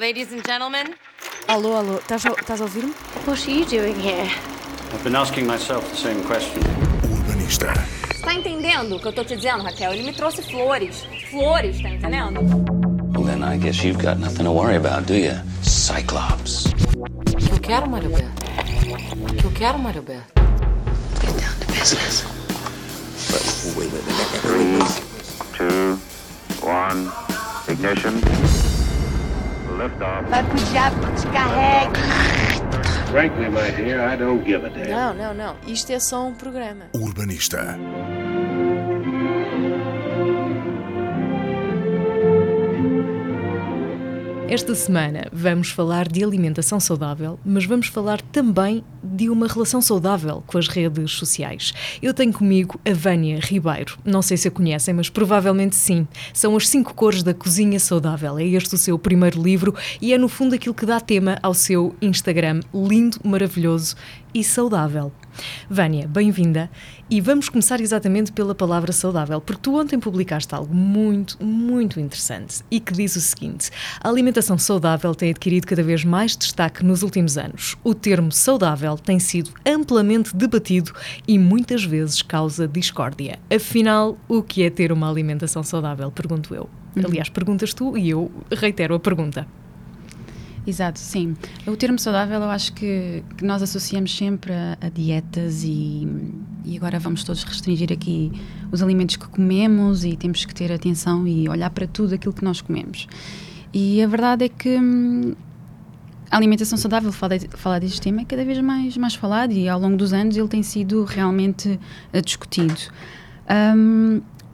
Ladies and gentlemen. Alô, alô, estás a ouvir-me? What are you doing here? I've been asking myself the same question. Urbanista. Você tá entendendo o que eu tô te dizendo, Raquel? Ele me trouxe flores. Flores, tá entendendo? Well, then I guess you've got nothing to worry about, do you? Cyclops. Eu quero, Mario B. Eu quero, Mario B. Get down to business. Wait. 3, 2, 1, ignition. Vai pro diabo, descarrega. Frankly, my dear, I don't give a damn. Não. Isto é só um programa. Urbanista. Esta semana vamos falar de alimentação saudável, mas vamos falar também de uma relação saudável com as redes sociais. Eu tenho comigo a Vânia Ribeiro. Não sei se a conhecem, mas provavelmente sim. São as 5 cores da cozinha saudável. É este o seu primeiro livro e é no fundo aquilo que dá tema ao seu Instagram lindo, maravilhoso e saudável. Vânia, bem-vinda. E vamos começar exatamente pela palavra saudável, porque tu ontem publicaste algo muito, muito interessante e que diz o seguinte: a alimentação saudável tem adquirido cada vez mais destaque nos últimos anos. O termo saudável tem sido amplamente debatido e muitas vezes causa discórdia. Afinal, o que é ter uma alimentação saudável? Pergunto eu. Aliás, perguntas tu e eu reitero a pergunta. Exato, sim. O termo saudável eu acho que nós associamos sempre a dietas e agora vamos todos restringir aqui os alimentos que comemos e temos que ter atenção e olhar para tudo aquilo que nós comemos. E a verdade é que a alimentação saudável, falar deste tema, é cada vez mais falado e ao longo dos anos ele tem sido realmente discutido.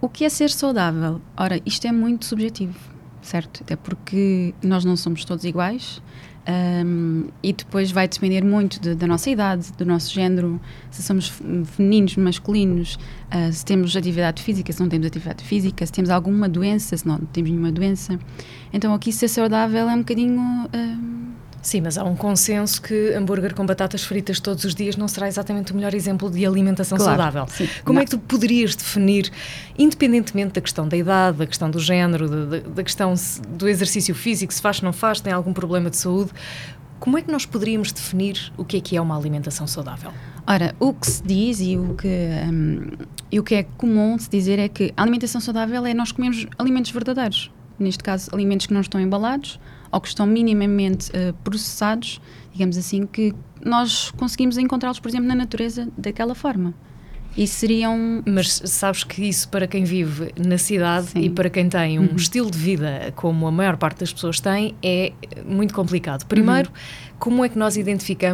O que é ser saudável? Ora, isto é muito subjetivo. Certo, até porque nós não somos todos iguais e depois vai depender muito da nossa idade, do nosso género, se somos femininos, masculinos, se temos atividade física, se não temos atividade física, se temos alguma doença, se não temos nenhuma doença. Então aqui ser saudável é um bocadinho... Sim, mas há um consenso que hambúrguer com batatas fritas todos os dias não será exatamente o melhor exemplo de alimentação saudável. Sim. Como é que tu poderias definir, independentemente da questão da idade, da questão do género, da questão do exercício físico, se faz ou não faz, tem algum problema de saúde, como é que nós poderíamos definir o que é uma alimentação saudável? Ora, o que se diz e o que é comum se dizer é que a alimentação saudável é nós comermos alimentos verdadeiros. Neste caso, alimentos que não estão embalados ou que estão minimamente processados, digamos assim, que nós conseguimos encontrá-los, por exemplo, na natureza daquela forma. E seriam... Mas sabes que isso, para quem vive na cidade Sim. e para quem tem um estilo de vida como a maior parte das pessoas tem, é muito complicado. Primeiro, como é que nós identificamos